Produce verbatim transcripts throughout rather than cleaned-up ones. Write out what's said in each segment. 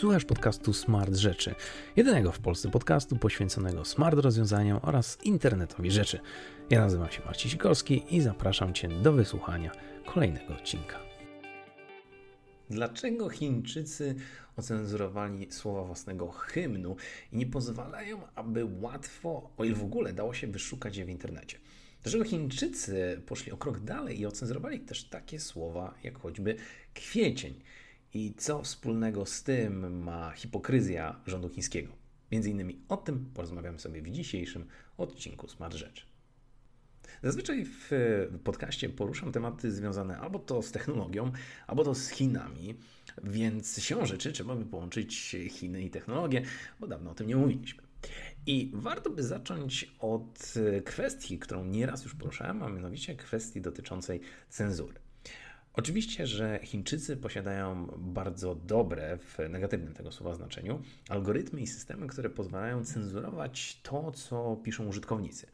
Słuchasz podcastu Smart Rzeczy, jedynego w Polsce podcastu poświęconego smart rozwiązaniom oraz internetowi rzeczy. Ja nazywam się Marcin Sikorski i zapraszam Cię do wysłuchania kolejnego odcinka. Dlaczego Chińczycy ocenzurowali słowa własnego hymnu i nie pozwalają, aby łatwo, o ile w ogóle, dało się wyszukać je w internecie? Dlaczego Chińczycy poszli o krok dalej i ocenzurowali też takie słowa jak choćby kwiecień? I co wspólnego z tym ma hipokryzja rządu chińskiego? Między innymi o tym porozmawiamy sobie w dzisiejszym odcinku Smart Rzeczy. Zazwyczaj w podcaście poruszam tematy związane albo to z technologią, albo to z Chinami, więc siłą rzeczy trzeba by połączyć Chiny i technologię, bo dawno o tym nie mówiliśmy. I warto by zacząć od kwestii, którą nieraz już poruszałem, a mianowicie kwestii dotyczącej cenzury. Oczywiście, że Chińczycy posiadają bardzo dobre, w negatywnym tego słowa znaczeniu, algorytmy i systemy, które pozwalają cenzurować to, co piszą użytkownicy.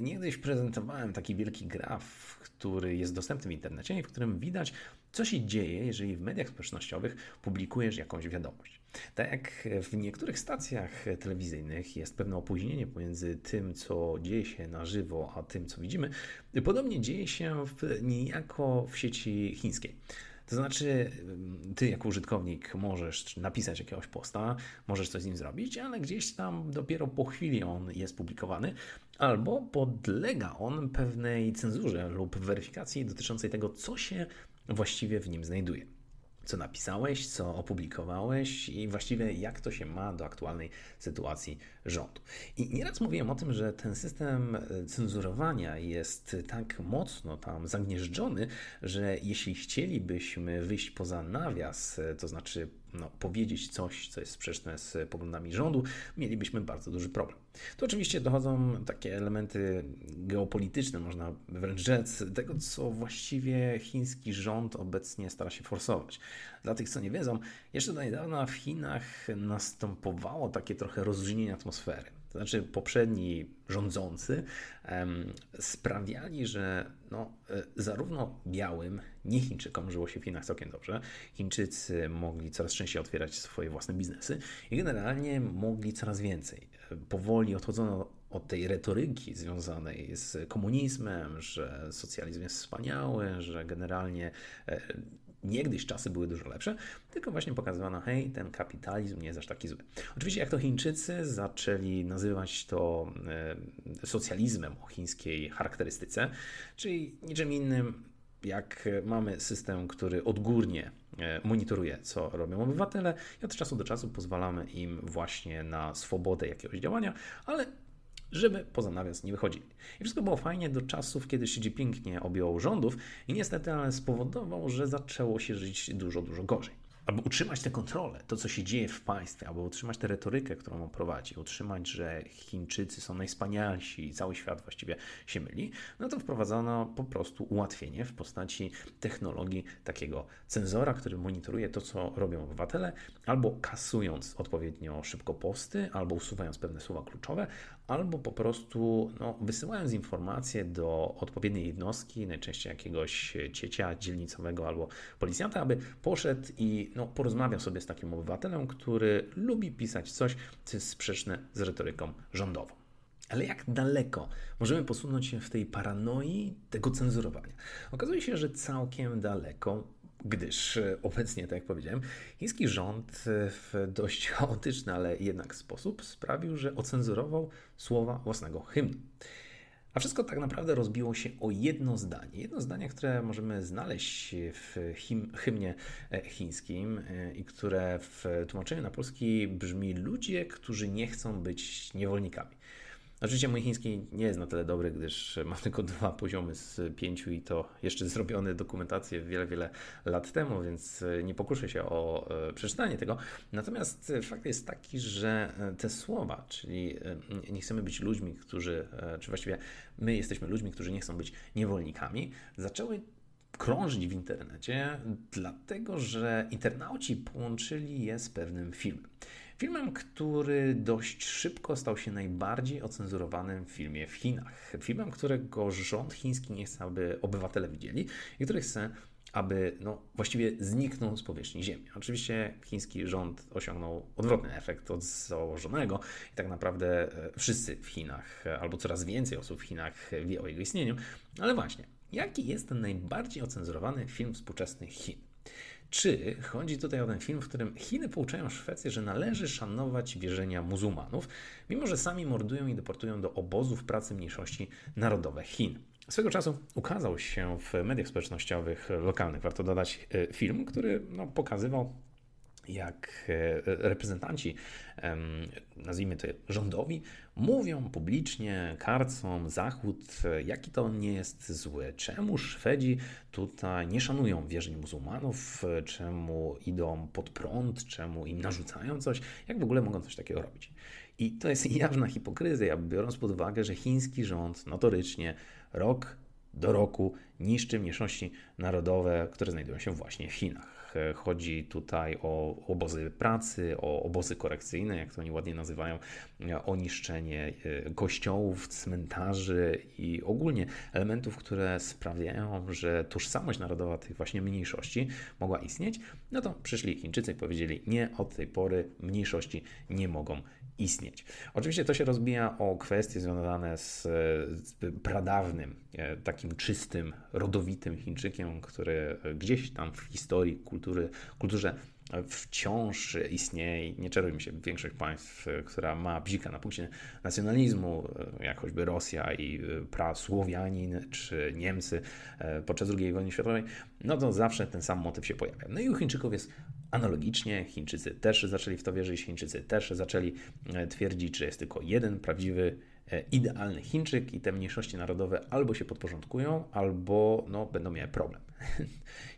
Niegdyś prezentowałem taki wielki graf, który jest dostępny w internecie i w którym widać, co się dzieje, jeżeli w mediach społecznościowych publikujesz jakąś wiadomość. Tak jak w niektórych stacjach telewizyjnych jest pewne opóźnienie pomiędzy tym, co dzieje się na żywo, a tym, co widzimy, podobnie dzieje się w, niejako w sieci chińskiej. To znaczy, ty jako użytkownik możesz napisać jakiegoś posta, możesz coś z nim zrobić, ale gdzieś tam dopiero po chwili on jest publikowany albo podlega on pewnej cenzurze lub weryfikacji dotyczącej tego, co się właściwie w nim znajduje. Co napisałeś, co opublikowałeś i właściwie jak to się ma do aktualnej sytuacji rządu. I nieraz mówiłem o tym, że ten system cenzurowania jest tak mocno tam zagnieżdżony, że jeśli chcielibyśmy wyjść poza nawias, to znaczy no, powiedzieć coś, co jest sprzeczne z poglądami rządu, mielibyśmy bardzo duży problem. Tu oczywiście dochodzą takie elementy geopolityczne, można wręcz rzec, tego, co właściwie chiński rząd obecnie stara się forsować. Dla tych, co nie wiedzą, jeszcze do niedawna w Chinach następowało takie trochę rozluźnienie atmosfery. To znaczy poprzedni rządzący em, sprawiali, że no, zarówno białym, nie Chińczykom żyło się w Chinach całkiem dobrze. Chińczycy mogli coraz częściej otwierać swoje własne biznesy i generalnie mogli coraz więcej. Powoli odchodzono od tej retoryki związanej z komunizmem, że socjalizm jest wspaniały, że generalnie e, niegdyś czasy były dużo lepsze, tylko właśnie pokazywano, hej, ten kapitalizm nie jest aż taki zły. Oczywiście jak to Chińczycy zaczęli nazywać to e, socjalizmem o chińskiej charakterystyce, czyli niczym innym jak mamy system, który odgórnie monitoruje, co robią obywatele i od czasu do czasu pozwalamy im właśnie na swobodę jakiegoś działania, ale żeby poza nawias nie wychodzili. I wszystko było fajnie do czasów, kiedy Xi Jinping nie objął rządów i niestety ale spowodował, że zaczęło się żyć dużo, dużo gorzej. Aby utrzymać tę kontrolę, to co się dzieje w państwie, aby utrzymać tę retorykę, którą on prowadzi, utrzymać, że Chińczycy są najwspanialsi i cały świat właściwie się myli, no to wprowadzono po prostu ułatwienie w postaci technologii takiego cenzora, który monitoruje to, co robią obywatele, albo kasując odpowiednio szybko posty, albo usuwając pewne słowa kluczowe, albo po prostu no, wysyłając informacje do odpowiedniej jednostki, najczęściej jakiegoś ciecia dzielnicowego albo policjanta, aby poszedł i no, porozmawiał sobie z takim obywatelem, który lubi pisać coś, co jest sprzeczne z retoryką rządową. Ale jak daleko możemy posunąć się w tej paranoi tego cenzurowania? Okazuje się, że całkiem daleko. Gdyż obecnie, tak jak powiedziałem, chiński rząd w dość chaotyczny, ale jednak sposób sprawił, że ocenzurował słowa własnego hymnu. A wszystko tak naprawdę rozbiło się o jedno zdanie. Jedno zdanie, które możemy znaleźć w him, hymnie chińskim i które w tłumaczeniu na polski brzmi ludzie, którzy nie chcą być niewolnikami. Oczywiście mój chiński nie jest na tyle dobry, gdyż mam tylko dwa poziomy z pięciu i to jeszcze zrobione dokumentacje wiele, wiele lat temu, więc nie pokuszę się o przeczytanie tego. Natomiast fakt jest taki, że te słowa, czyli nie chcemy być ludźmi, którzy, czy właściwie my jesteśmy ludźmi, którzy nie chcą być niewolnikami, zaczęły krążyć w internecie, dlatego że internauci połączyli je z pewnym filmem. Filmem, który dość szybko stał się najbardziej ocenzurowanym filmie w Chinach. Filmem, którego rząd chiński nie chce, aby obywatele widzieli i który chce, aby no, właściwie zniknął z powierzchni Ziemi. Oczywiście chiński rząd osiągnął odwrotny efekt od założonego i tak naprawdę wszyscy w Chinach, albo coraz więcej osób w Chinach wie o jego istnieniu. Ale właśnie, jaki jest ten najbardziej ocenzurowany film współczesnych Chin? Czy chodzi tutaj o ten film, w którym Chiny pouczają Szwecję, że należy szanować wierzenia muzułmanów, mimo że sami mordują i deportują do obozów pracy mniejszości narodowe Chin? Swego czasu ukazał się w mediach społecznościowych lokalnych, warto dodać, film, który no, pokazywał, jak reprezentanci, nazwijmy to rządowi, mówią publicznie, karcą Zachód, jaki to nie jest zły, czemu Szwedzi tutaj nie szanują wierzeń muzułmanów, czemu idą pod prąd, czemu im narzucają coś, jak w ogóle mogą coś takiego robić. I to jest jawna hipokryzja, biorąc pod uwagę, że chiński rząd notorycznie rok do roku niszczy mniejszości narodowe, które znajdują się właśnie w Chinach. Chodzi tutaj o obozy pracy, o obozy korekcyjne, jak to oni ładnie nazywają, o niszczenie kościołów, cmentarzy i ogólnie elementów, które sprawiają, że tożsamość narodowa tych właśnie mniejszości mogła istnieć. No to przyszli Chińczycy i powiedzieli: nie, od tej pory mniejszości nie mogą istnieć. Oczywiście to się rozbija o kwestie związane z pradawnym, takim czystym, rodowitym Chińczykiem, który gdzieś tam w historii, kultury, kulturze wciąż istnieje. Nie czarujmy się, większość państw, która ma bzika na punkcie nacjonalizmu, jak choćby Rosja i prasłowianin czy Niemcy podczas drugiej wojny światowej, no to zawsze ten sam motyw się pojawia. No i u Chińczyków jest analogicznie. Chińczycy też zaczęli w to wierzyć, Chińczycy też zaczęli twierdzić, że jest tylko jeden prawdziwy, idealny Chińczyk i te mniejszości narodowe albo się podporządkują, albo no, będą miały problem.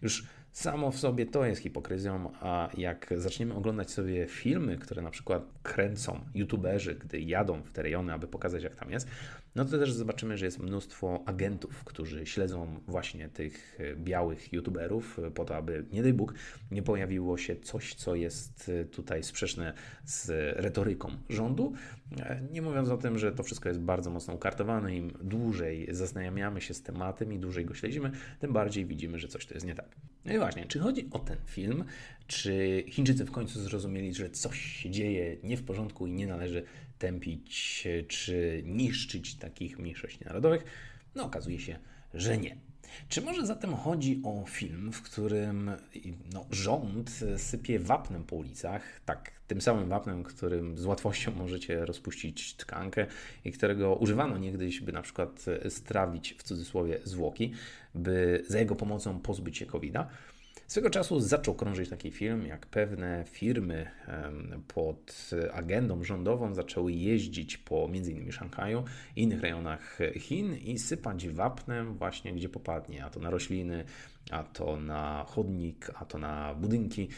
Już samo w sobie to jest hipokryzją, a jak zaczniemy oglądać sobie filmy, które na przykład kręcą youtuberzy, gdy jadą w te rejony, aby pokazać, jak tam jest, no to też zobaczymy, że jest mnóstwo agentów, którzy śledzą właśnie tych białych youtuberów po to, aby, nie daj Bóg, nie pojawiło się coś, co jest tutaj sprzeczne z retoryką rządu. Nie mówiąc o tym, że to wszystko jest bardzo mocno ukartowane, im dłużej zaznajamiamy się z tematem i dłużej go śledzimy, tym bardziej widzimy, że coś to jest nie tak. No i właśnie, czy chodzi o ten film, czy Chińczycy w końcu zrozumieli, że coś się dzieje nie w porządku i nie należy tępić czy niszczyć takich mniejszości narodowych? No okazuje się, że nie. Czy może zatem chodzi o film, w którym no, rząd sypie wapnem po ulicach, tak, tym samym wapnem, którym z łatwością możecie rozpuścić tkankę i którego używano niegdyś, by na przykład strawić w cudzysłowie zwłoki, by za jego pomocą pozbyć się kowida? Swego czasu zaczął krążyć taki film, jak pewne firmy pod agendą rządową zaczęły jeździć po m.in. Szanghaju i innych rejonach Chin i sypać wapnem właśnie gdzie popadnie, a to na rośliny, a to na chodnik, a to na budynki.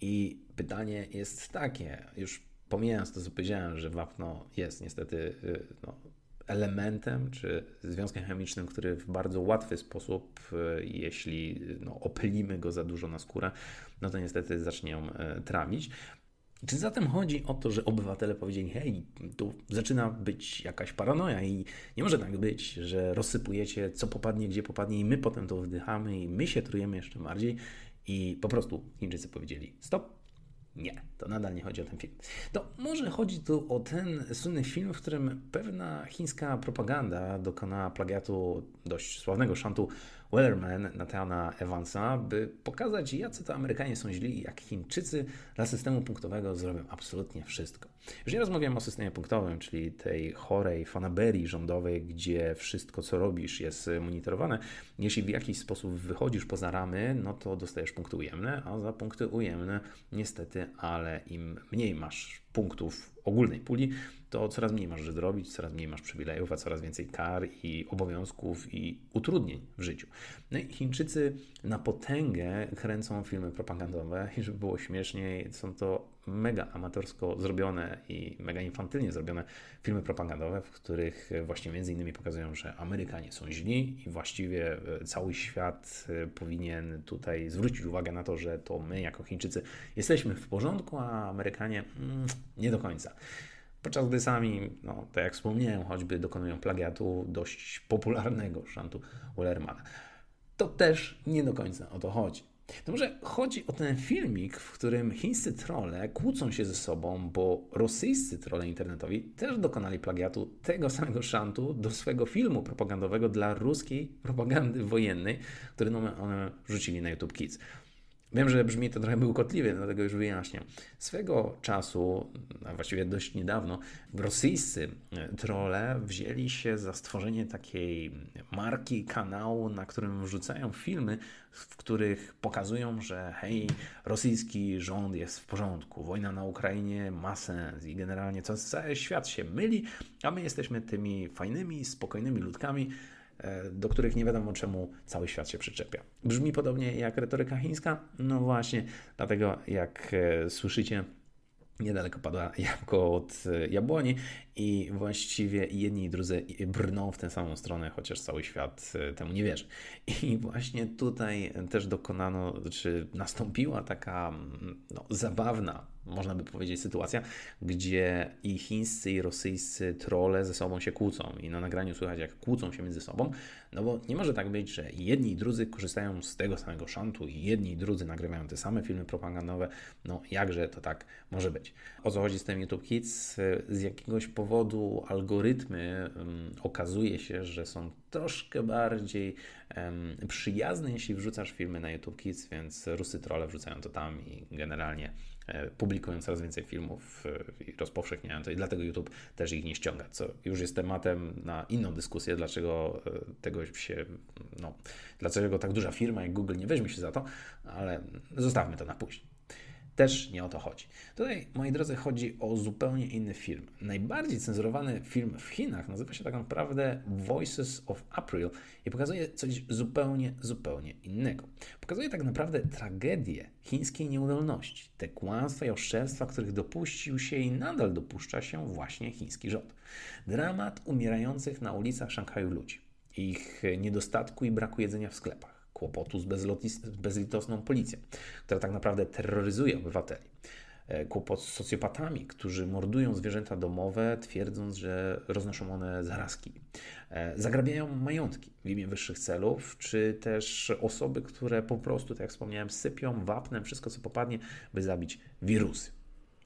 I pytanie jest takie, już pomijając to, co powiedziałem, że wapno jest niestety no, elementem czy związkiem chemicznym, który w bardzo łatwy sposób, jeśli no, opylimy go za dużo na skórę, no to niestety zacznie ją trawić. Czy zatem chodzi o to, że obywatele powiedzieli: hej, tu zaczyna być jakaś paranoja i nie może tak być, że rozsypujecie co popadnie, gdzie popadnie i my potem to wdychamy i my się trujemy jeszcze bardziej i po prostu Chińczycy powiedzieli stop? Nie, to nadal nie chodzi o ten film. To może chodzi tu o ten słynny film, w którym pewna chińska propaganda dokonała plagiatu dość sławnego szantu Wellerman Natana Evansa, by pokazać, jacy to Amerykanie są źli i jak Chińczycy dla systemu punktowego zrobią absolutnie wszystko. Już nie rozmawiam o systemie punktowym, czyli tej chorej fanaberii rządowej, gdzie wszystko, co robisz, jest monitorowane. Jeśli w jakiś sposób wychodzisz poza ramy, no to dostajesz punkty ujemne, a za punkty ujemne niestety, ale im mniej masz punktów ogólnej puli, to coraz mniej masz zrobić, coraz mniej masz przywilejów, a coraz więcej kar i obowiązków i utrudnień w życiu. No i Chińczycy na potęgę kręcą filmy propagandowe i żeby było śmieszniej, są to mega amatorsko zrobione i mega infantylnie zrobione filmy propagandowe, w których właśnie między innymi pokazują, że Amerykanie są źli i właściwie cały świat powinien tutaj zwrócić uwagę na to, że to my jako Chińczycy jesteśmy w porządku, a Amerykanie mm, nie do końca. Podczas gdy sami, no, tak jak wspomniałem, choćby dokonują plagiatu dość popularnego szantu Wellermana. to też nie do końca o to chodzi. To może chodzi o ten filmik, w którym chińscy trolle kłócą się ze sobą, bo rosyjscy trolle internetowi też dokonali plagiatu tego samego szantu do swojego filmu propagandowego dla ruskiej propagandy wojennej, który one rzucili na YouTube Kids. Wiem, że brzmi to trochę bełkotliwie, dlatego już wyjaśniam. Swego czasu, a właściwie dość niedawno, rosyjscy trolle wzięli się za stworzenie takiej marki kanału, na którym wrzucają filmy, w których pokazują, że hej, rosyjski rząd jest w porządku, wojna na Ukrainie ma sens i generalnie cały świat się myli, a my jesteśmy tymi fajnymi, spokojnymi ludkami, do których nie wiadomo czemu cały świat się przyczepia. Brzmi podobnie jak retoryka chińska? No właśnie, dlatego jak słyszycie, niedaleko pada jabłko od jabłoni i właściwie jedni i drudzy brną w tę samą stronę, chociaż cały świat temu nie wierzy. I właśnie tutaj też dokonano, czy nastąpiła taka no, zabawna, można by powiedzieć, sytuacja, gdzie i chińscy, i rosyjscy trolle ze sobą się kłócą. I na nagraniu słychać, jak kłócą się między sobą, no bo nie może tak być, że jedni i drudzy korzystają z tego samego szantu i jedni i drudzy nagrywają te same filmy propagandowe. No jakże to tak może być? O co chodzi z tym YouTube Kids? Z jakiegoś powodu algorytmy um, okazuje się, że są troszkę bardziej um, przyjazne, jeśli wrzucasz filmy na YouTube Kids, więc ruscy trolle wrzucają to tam i generalnie publikują coraz więcej filmów i rozpowszechniają to i dlatego YouTube też ich nie ściąga, co już jest tematem na inną dyskusję, dlaczego tego się, no, dlaczego tak duża firma jak Google nie weźmie się za to, ale zostawmy to na później. Też nie o to chodzi. Tutaj, moi drodzy, chodzi o zupełnie inny film. Najbardziej cenzurowany film w Chinach nazywa się tak naprawdę Voices of April i pokazuje coś zupełnie, zupełnie innego. Pokazuje tak naprawdę tragedię chińskiej nieudolności, te kłamstwa i oszczerstwa, których dopuścił się i nadal dopuszcza się właśnie chiński rząd. Dramat umierających na ulicach Szanghaju ludzi, ich niedostatku i braku jedzenia w sklepach. Kłopotu z bezlitosną policją, która tak naprawdę terroryzuje obywateli. Kłopot z socjopatami, którzy mordują zwierzęta domowe, twierdząc, że roznoszą one zarazki. Zagrabiają majątki w imię wyższych celów, czy też osoby, które po prostu, tak jak wspomniałem, sypią wapnem wszystko, co popadnie, by zabić wirusy.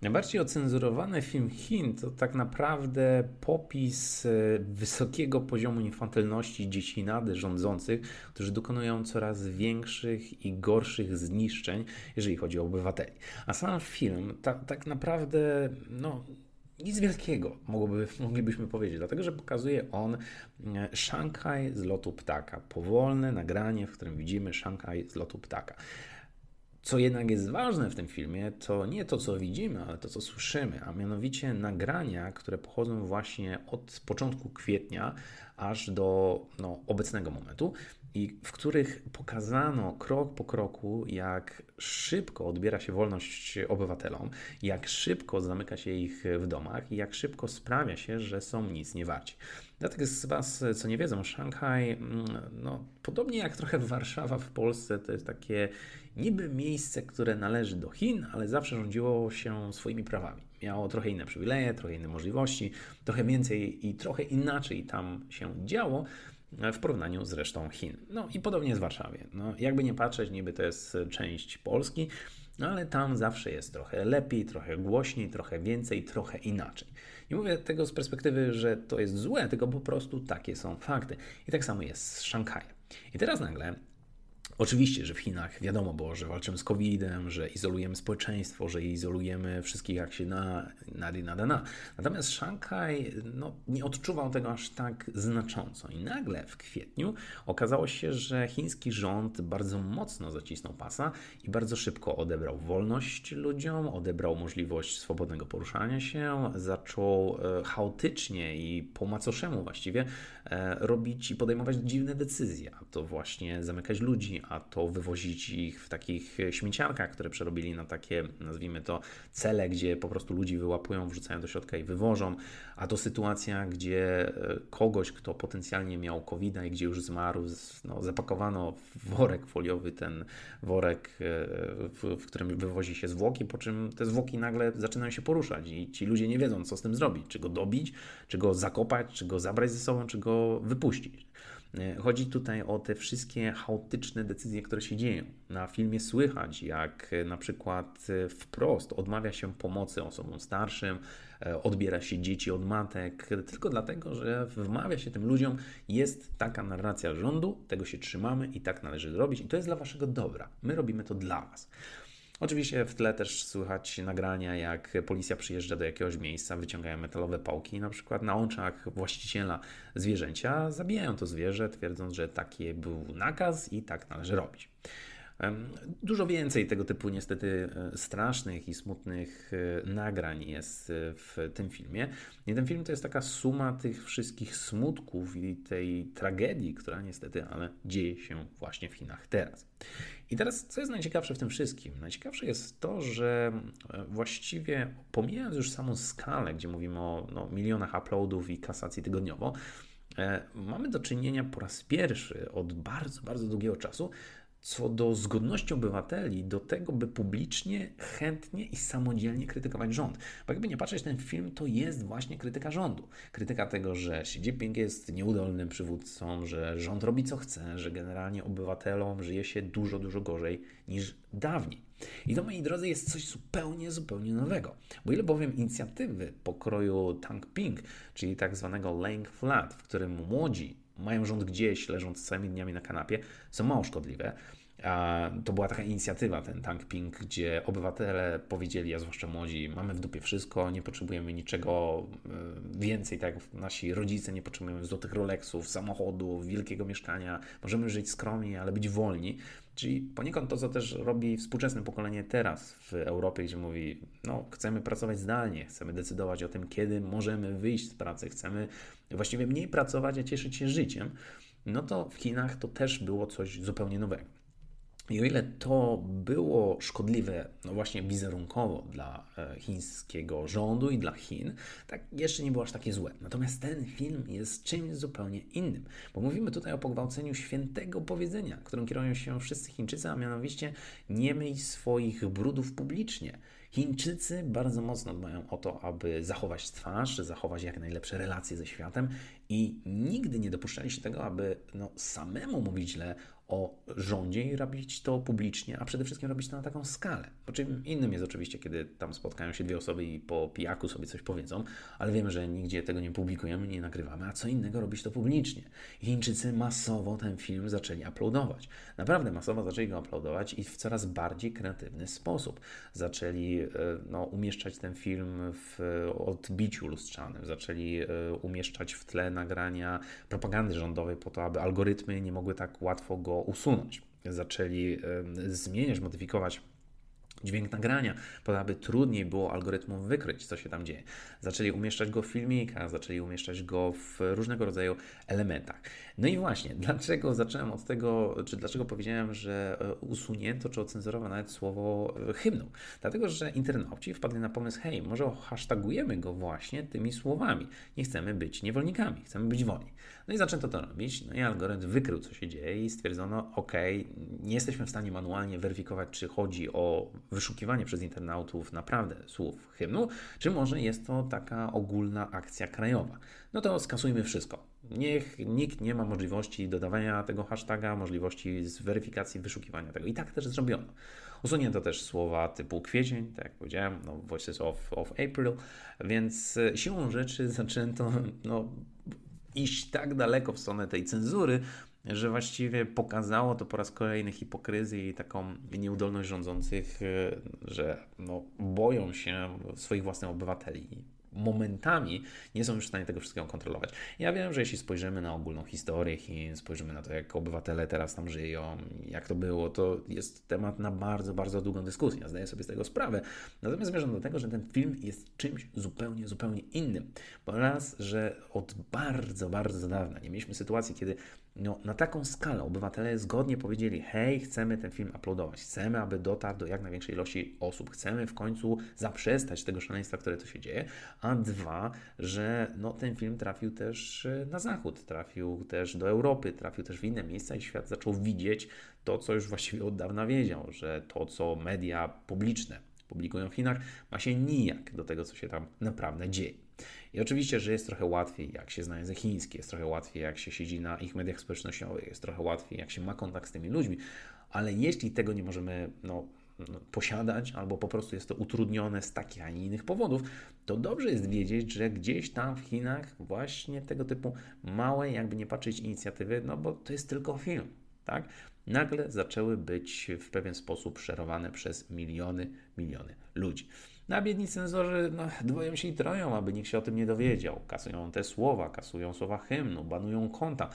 Najbardziej ocenzurowany film Chin to tak naprawdę popis wysokiego poziomu infantylności dziecinady rządzących, którzy dokonują coraz większych i gorszych zniszczeń, jeżeli chodzi o obywateli. A sam film ta, tak naprawdę no, nic wielkiego mogłoby, moglibyśmy powiedzieć, dlatego że pokazuje on Szanghaj z lotu ptaka. Powolne nagranie, w którym widzimy Szanghaj z lotu ptaka. Co jednak jest ważne w tym filmie, to nie to, co widzimy, ale to, co słyszymy, a mianowicie nagrania, które pochodzą właśnie od początku kwietnia aż do no, obecnego momentu i w których pokazano krok po kroku, jak szybko odbiera się wolność obywatelom, jak szybko zamyka się ich w domach i jak szybko sprawia się, że są nic nie warci. Dla tych z Was, co nie wiedzą, Szanghaj, no, podobnie jak trochę Warszawa w Polsce, to jest takie niby miejsce, które należy do Chin, ale zawsze rządziło się swoimi prawami. Miało trochę inne przywileje, trochę inne możliwości, trochę więcej i trochę inaczej tam się działo w porównaniu z resztą Chin. No i podobnie jest w Warszawie. No, jakby nie patrzeć, niby to jest część Polski, no ale tam zawsze jest trochę lepiej, trochę głośniej, trochę więcej, trochę inaczej. Nie mówię tego z perspektywy, że to jest złe, tylko po prostu takie są fakty. I tak samo jest z Szanghajem. I teraz nagle, oczywiście, że w Chinach wiadomo było, że walczymy z kowidem, że izolujemy społeczeństwo, że izolujemy wszystkich jak się na, na, na, na, na. Natomiast Szanghaj no, nie odczuwał tego aż tak znacząco. I nagle w kwietniu okazało się, że chiński rząd bardzo mocno zacisnął pasa i bardzo szybko odebrał wolność ludziom, odebrał możliwość swobodnego poruszania się, zaczął chaotycznie i po macoszemu właściwie robić i podejmować dziwne decyzje, a to właśnie zamykać ludzi, a to wywozić ich w takich śmieciarkach, które przerobili na takie, nazwijmy to, cele, gdzie po prostu ludzi wyłapują, wrzucają do środka i wywożą, a to sytuacja, gdzie kogoś, kto potencjalnie miał kowida i gdzie już zmarł, no, zapakowano w worek foliowy, ten worek, w, w którym wywozi się zwłoki, po czym te zwłoki nagle zaczynają się poruszać i ci ludzie nie wiedzą, co z tym zrobić, czy go dobić, czy go zakopać, czy go zabrać ze sobą, czy go wypuścić. Chodzi tutaj o te wszystkie chaotyczne decyzje, które się dzieją. Na filmie słychać, jak na przykład wprost odmawia się pomocy osobom starszym, odbiera się dzieci od matek, tylko dlatego, że wmawia się tym ludziom, jest taka narracja rządu, tego się trzymamy i tak należy zrobić i to jest dla waszego dobra. My robimy to dla was. Oczywiście w tle też słychać nagrania, jak policja przyjeżdża do jakiegoś miejsca, wyciągają metalowe pałki, na przykład na oczach właściciela zwierzęcia zabijają to zwierzę, twierdząc, że taki był nakaz i tak należy robić. Dużo więcej tego typu niestety strasznych i smutnych nagrań jest w tym filmie. I ten film to jest taka suma tych wszystkich smutków i tej tragedii, która niestety, ale dzieje się właśnie w Chinach teraz. I teraz, co jest najciekawsze w tym wszystkim? Najciekawsze jest to, że właściwie pomijając już samą skalę, gdzie mówimy o no, milionach uploadów i kasacji tygodniowo, mamy do czynienia po raz pierwszy od bardzo, bardzo długiego czasu co do zgodności obywateli do tego, by publicznie, chętnie i samodzielnie krytykować rząd. Bo jakby nie patrzeć, ten film to jest właśnie krytyka rządu. Krytyka tego, że Xi Jinping jest nieudolnym przywódcą, że rząd robi co chce, że generalnie obywatelom żyje się dużo, dużo gorzej niż dawniej. I to, moi drodzy, jest coś zupełnie, zupełnie nowego. Bo ile bowiem inicjatywy pokroju Tang Ping, czyli tak zwanego laying flat, w którym młodzi mają rząd gdzieś, leżąc całymi dniami na kanapie, są mało szkodliwe. To była taka inicjatywa, ten Tang Ping, gdzie obywatele powiedzieli, a zwłaszcza młodzi, mamy w dupie wszystko, nie potrzebujemy niczego więcej, tak jak nasi rodzice, nie potrzebujemy złotych Rolexów, samochodów, wielkiego mieszkania, możemy żyć skromnie, ale być wolni. Czyli poniekąd to, co też robi współczesne pokolenie teraz w Europie, gdzie mówi, no chcemy pracować zdalnie, chcemy decydować o tym, kiedy możemy wyjść z pracy, chcemy właściwie mniej pracować, a cieszyć się życiem, no to w Chinach to też było coś zupełnie nowego. I o ile to było szkodliwe no właśnie wizerunkowo dla chińskiego rządu i dla Chin, tak jeszcze nie było aż takie złe. Natomiast ten film jest czymś zupełnie innym, bo mówimy tutaj o pogwałceniu świętego powiedzenia, którym kierują się wszyscy Chińczycy, a mianowicie nie myj swoich brudów publicznie. Chińczycy bardzo mocno dbają o to, aby zachować twarz, zachować jak najlepsze relacje ze światem i nigdy nie dopuszczali się tego, aby no, samemu mówić źle o rządzie i robić to publicznie, a przede wszystkim robić to na taką skalę. Bo czym innym jest oczywiście, kiedy tam spotkają się dwie osoby i po pijaku sobie coś powiedzą, ale wiemy, że nigdzie tego nie publikujemy, nie nagrywamy, a co innego robić to publicznie. Chińczycy masowo ten film zaczęli uploadować. Naprawdę masowo zaczęli go uploadować i w coraz bardziej kreatywny sposób. Zaczęli no, umieszczać ten film w odbiciu lustrzanym, zaczęli umieszczać w tle nagrania propagandy rządowej po to, aby algorytmy nie mogły tak łatwo go usunąć. Zaczęli y, zmieniać, modyfikować dźwięk nagrania, po to, aby trudniej było algorytmom wykryć, co się tam dzieje. Zaczęli umieszczać go w filmikach, zaczęli umieszczać go w różnego rodzaju elementach. No i właśnie, dlaczego zacząłem od tego, czy dlaczego powiedziałem, że usunięto, czy ocenzurowano nawet słowo hymną? Dlatego, że internauci wpadli na pomysł, hej, może hashtagujemy go właśnie tymi słowami. Nie chcemy być niewolnikami, chcemy być wolni. No i zaczęto to robić, no i algorytm wykrył, co się dzieje i stwierdzono, okej, okay, nie jesteśmy w stanie manualnie weryfikować, czy chodzi o wyszukiwanie przez internautów naprawdę słów hymnu, czy może jest to taka ogólna akcja krajowa. No to skasujmy wszystko. Niech nikt nie ma możliwości dodawania tego hashtaga, możliwości zweryfikacji, wyszukiwania tego. I tak też zrobiono. Usunięto też słowa typu kwiecień, tak jak powiedziałem, no, Voices of, of April, więc siłą rzeczy zaczęto no, iść tak daleko w stronę tej cenzury, że właściwie pokazało to po raz kolejny hipokryzję i taką nieudolność rządzących, że no, boją się swoich własnych obywateli. Momentami nie są już w stanie tego wszystkiego kontrolować. Ja wiem, że jeśli spojrzymy na ogólną historię Chin, spojrzymy na to, jak obywatele teraz tam żyją, jak to było, to jest temat na bardzo, bardzo długą dyskusję. Ja zdaję sobie z tego sprawę. Natomiast zmierzam do tego, że ten film jest czymś zupełnie, zupełnie innym. Bo raz, że od bardzo, bardzo dawna nie mieliśmy sytuacji, kiedy no, na taką skalę obywatele zgodnie powiedzieli, hej, chcemy ten film uploadować, chcemy, aby dotarł do jak największej ilości osób, chcemy w końcu zaprzestać tego szaleństwa, które tu się dzieje, a dwa, że no, ten film trafił też na zachód, trafił też do Europy, trafił też w inne miejsca i świat zaczął widzieć to, co już właściwie od dawna wiedział, że to, co media publiczne publikują w Chinach, ma się nijak do tego, co się tam naprawdę dzieje. I oczywiście, że jest trochę łatwiej, jak się zna język chiński, jest trochę łatwiej, jak się siedzi na ich mediach społecznościowych, jest trochę łatwiej, jak się ma kontakt z tymi ludźmi, ale jeśli tego nie możemy no, posiadać albo po prostu jest to utrudnione z takich, a nie innych powodów, to dobrze jest wiedzieć, że gdzieś tam w Chinach właśnie tego typu małe, jakby nie patrzeć, inicjatywy, no bo to jest tylko film, tak? Nagle zaczęły być w pewien sposób szerowane przez miliony, miliony ludzi. Na biedni cenzorzy no, dwoją się i troją, aby nikt się o tym nie dowiedział. Kasują te słowa, kasują słowa hymnu, banują konta.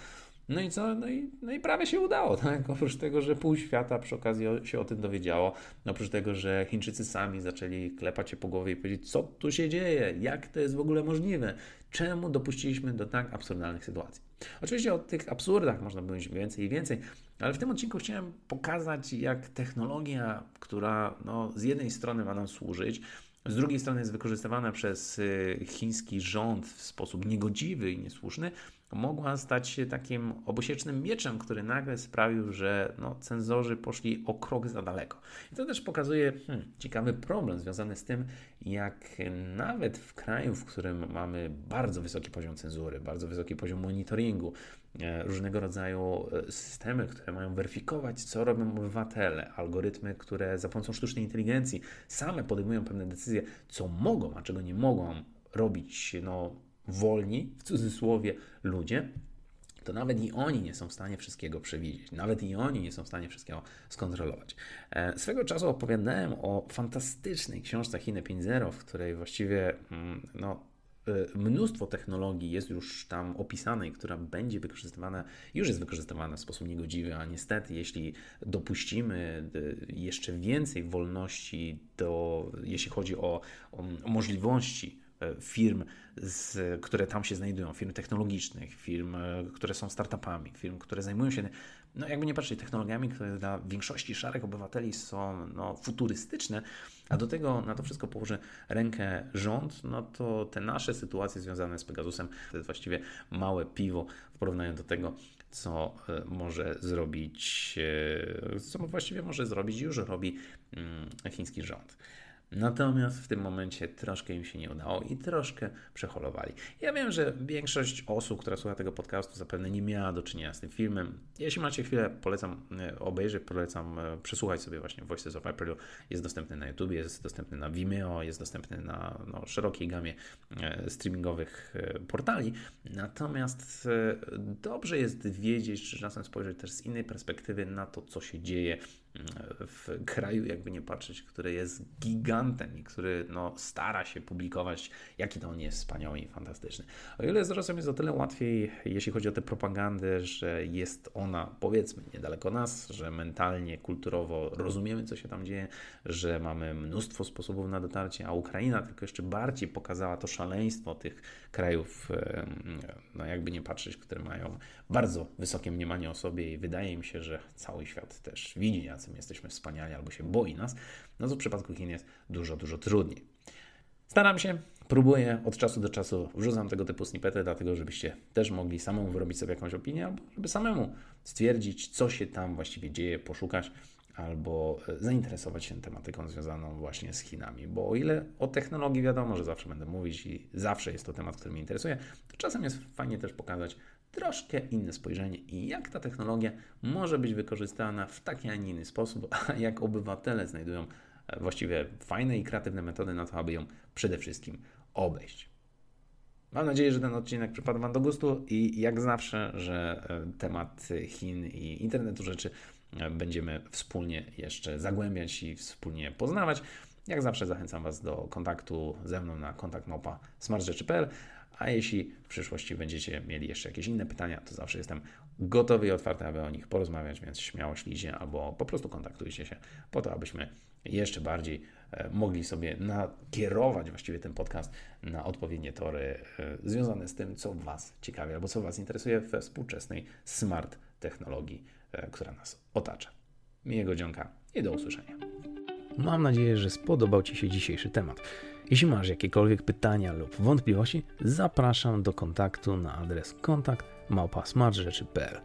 No i co? No i, no i prawie się udało, tak? Oprócz tego, że pół świata przy okazji o, się o tym dowiedziało, oprócz tego, że Chińczycy sami zaczęli klepać się po głowie i powiedzieć, co tu się dzieje, jak to jest w ogóle możliwe, czemu dopuściliśmy do tak absurdalnych sytuacji. Oczywiście o tych absurdach można powiedzieć więcej i więcej, ale w tym odcinku chciałem pokazać, jak technologia, która no, z jednej strony ma nam służyć, z drugiej strony jest wykorzystywana przez chiński rząd w sposób niegodziwy i niesłuszny, mogła stać się takim obosiecznym mieczem, który nagle sprawił, że no, cenzorzy poszli o krok za daleko. I to też pokazuje hmm, ciekawy problem związany z tym, jak nawet w kraju, w którym mamy bardzo wysoki poziom cenzury, bardzo wysoki poziom monitoringu, różnego rodzaju systemy, które mają weryfikować, co robią obywatele, algorytmy, które za pomocą sztucznej inteligencji same podejmują pewne decyzje, co mogą, a czego nie mogą robić no, wolni, w cudzysłowie, ludzie, to nawet i oni nie są w stanie wszystkiego przewidzieć. Nawet i oni nie są w stanie wszystkiego skontrolować. E, swego czasu opowiadałem o fantastycznej książce Chiny pięć zero, w której właściwie mm, no, mnóstwo technologii jest już tam opisanej, która będzie wykorzystywana, już jest wykorzystywana w sposób niegodziwy, a niestety jeśli dopuścimy jeszcze więcej wolności, do, jeśli chodzi o, o możliwości firm, z, które tam się znajdują, firm technologicznych, firm, które są startupami, firm, które zajmują się, no jakby nie patrzeć, technologiami, które dla większości szarych obywateli są no, futurystyczne, a do tego na to wszystko położy rękę rząd, no to te nasze sytuacje związane z Pegasusem to jest właściwie małe piwo w porównaniu do tego, co może zrobić, co właściwie może zrobić, już robi hmm, chiński rząd. Natomiast w tym momencie troszkę im się nie udało i troszkę przeholowali. Ja wiem, że większość osób, która słucha tego podcastu, zapewne nie miała do czynienia z tym filmem. Jeśli macie chwilę, polecam obejrzeć, polecam przesłuchać sobie właśnie Voices of April. Jest dostępny na YouTubie, jest dostępny na Vimeo, jest dostępny na no, szerokiej gamie streamingowych portali. Natomiast dobrze jest wiedzieć, czy czasem spojrzeć też z innej perspektywy na to, co się dzieje w kraju, jakby nie patrzeć, który jest gigantem i który no, stara się publikować, jaki to on jest wspaniały i fantastyczny. O ile z czasem jest o tyle łatwiej, jeśli chodzi o tę propagandę, że jest ona, powiedzmy, niedaleko nas, że mentalnie, kulturowo rozumiemy, co się tam dzieje, że mamy mnóstwo sposobów na dotarcie, a Ukraina tylko jeszcze bardziej pokazała to szaleństwo tych krajów, no jakby nie patrzeć, które mają bardzo wysokie mniemanie o sobie i wydaje mi się, że cały świat też widzi, jacy my jesteśmy wspaniali albo się boi nas, no to w przypadku Chin jest dużo, dużo trudniej. Staram się, próbuję, od czasu do czasu wrzucam tego typu snippety, dlatego żebyście też mogli samemu wyrobić sobie jakąś opinię, albo żeby samemu stwierdzić, co się tam właściwie dzieje, poszukać, albo zainteresować się tematyką związaną właśnie z Chinami, bo o ile o technologii wiadomo, że zawsze będę mówić i zawsze jest to temat, który mnie interesuje, to czasem jest fajnie też pokazać troszkę inne spojrzenie i jak ta technologia może być wykorzystana w taki, a nie inny sposób, a jak obywatele znajdują właściwie fajne i kreatywne metody na to, aby ją przede wszystkim obejść. Mam nadzieję, że ten odcinek przypadł Wam do gustu i jak zawsze, że temat Chin i internetu rzeczy będziemy wspólnie jeszcze zagłębiać i wspólnie poznawać. Jak zawsze zachęcam Was do kontaktu ze mną na kontakt małpa smart rzeczy kropka p l. A jeśli w przyszłości będziecie mieli jeszcze jakieś inne pytania, to zawsze jestem gotowy i otwarty, aby o nich porozmawiać, więc śmiało śliźcie albo po prostu kontaktujcie się po to, abyśmy jeszcze bardziej mogli sobie nakierować właściwie ten podcast na odpowiednie tory związane z tym, co Was ciekawi albo co Was interesuje we współczesnej smart technologii, która nas otacza. Miłego dzionka i do usłyszenia. Mam nadzieję, że spodobał Ci się dzisiejszy temat. Jeśli masz jakiekolwiek pytania lub wątpliwości, zapraszam do kontaktu na adres kontakt małpa smart rzeczy kropka p l.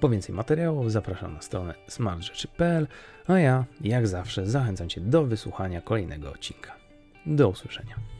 Po więcej materiałów zapraszam na stronę smart rzeczy kropka p l, a ja, jak zawsze, zachęcam Cię do wysłuchania kolejnego odcinka. Do usłyszenia.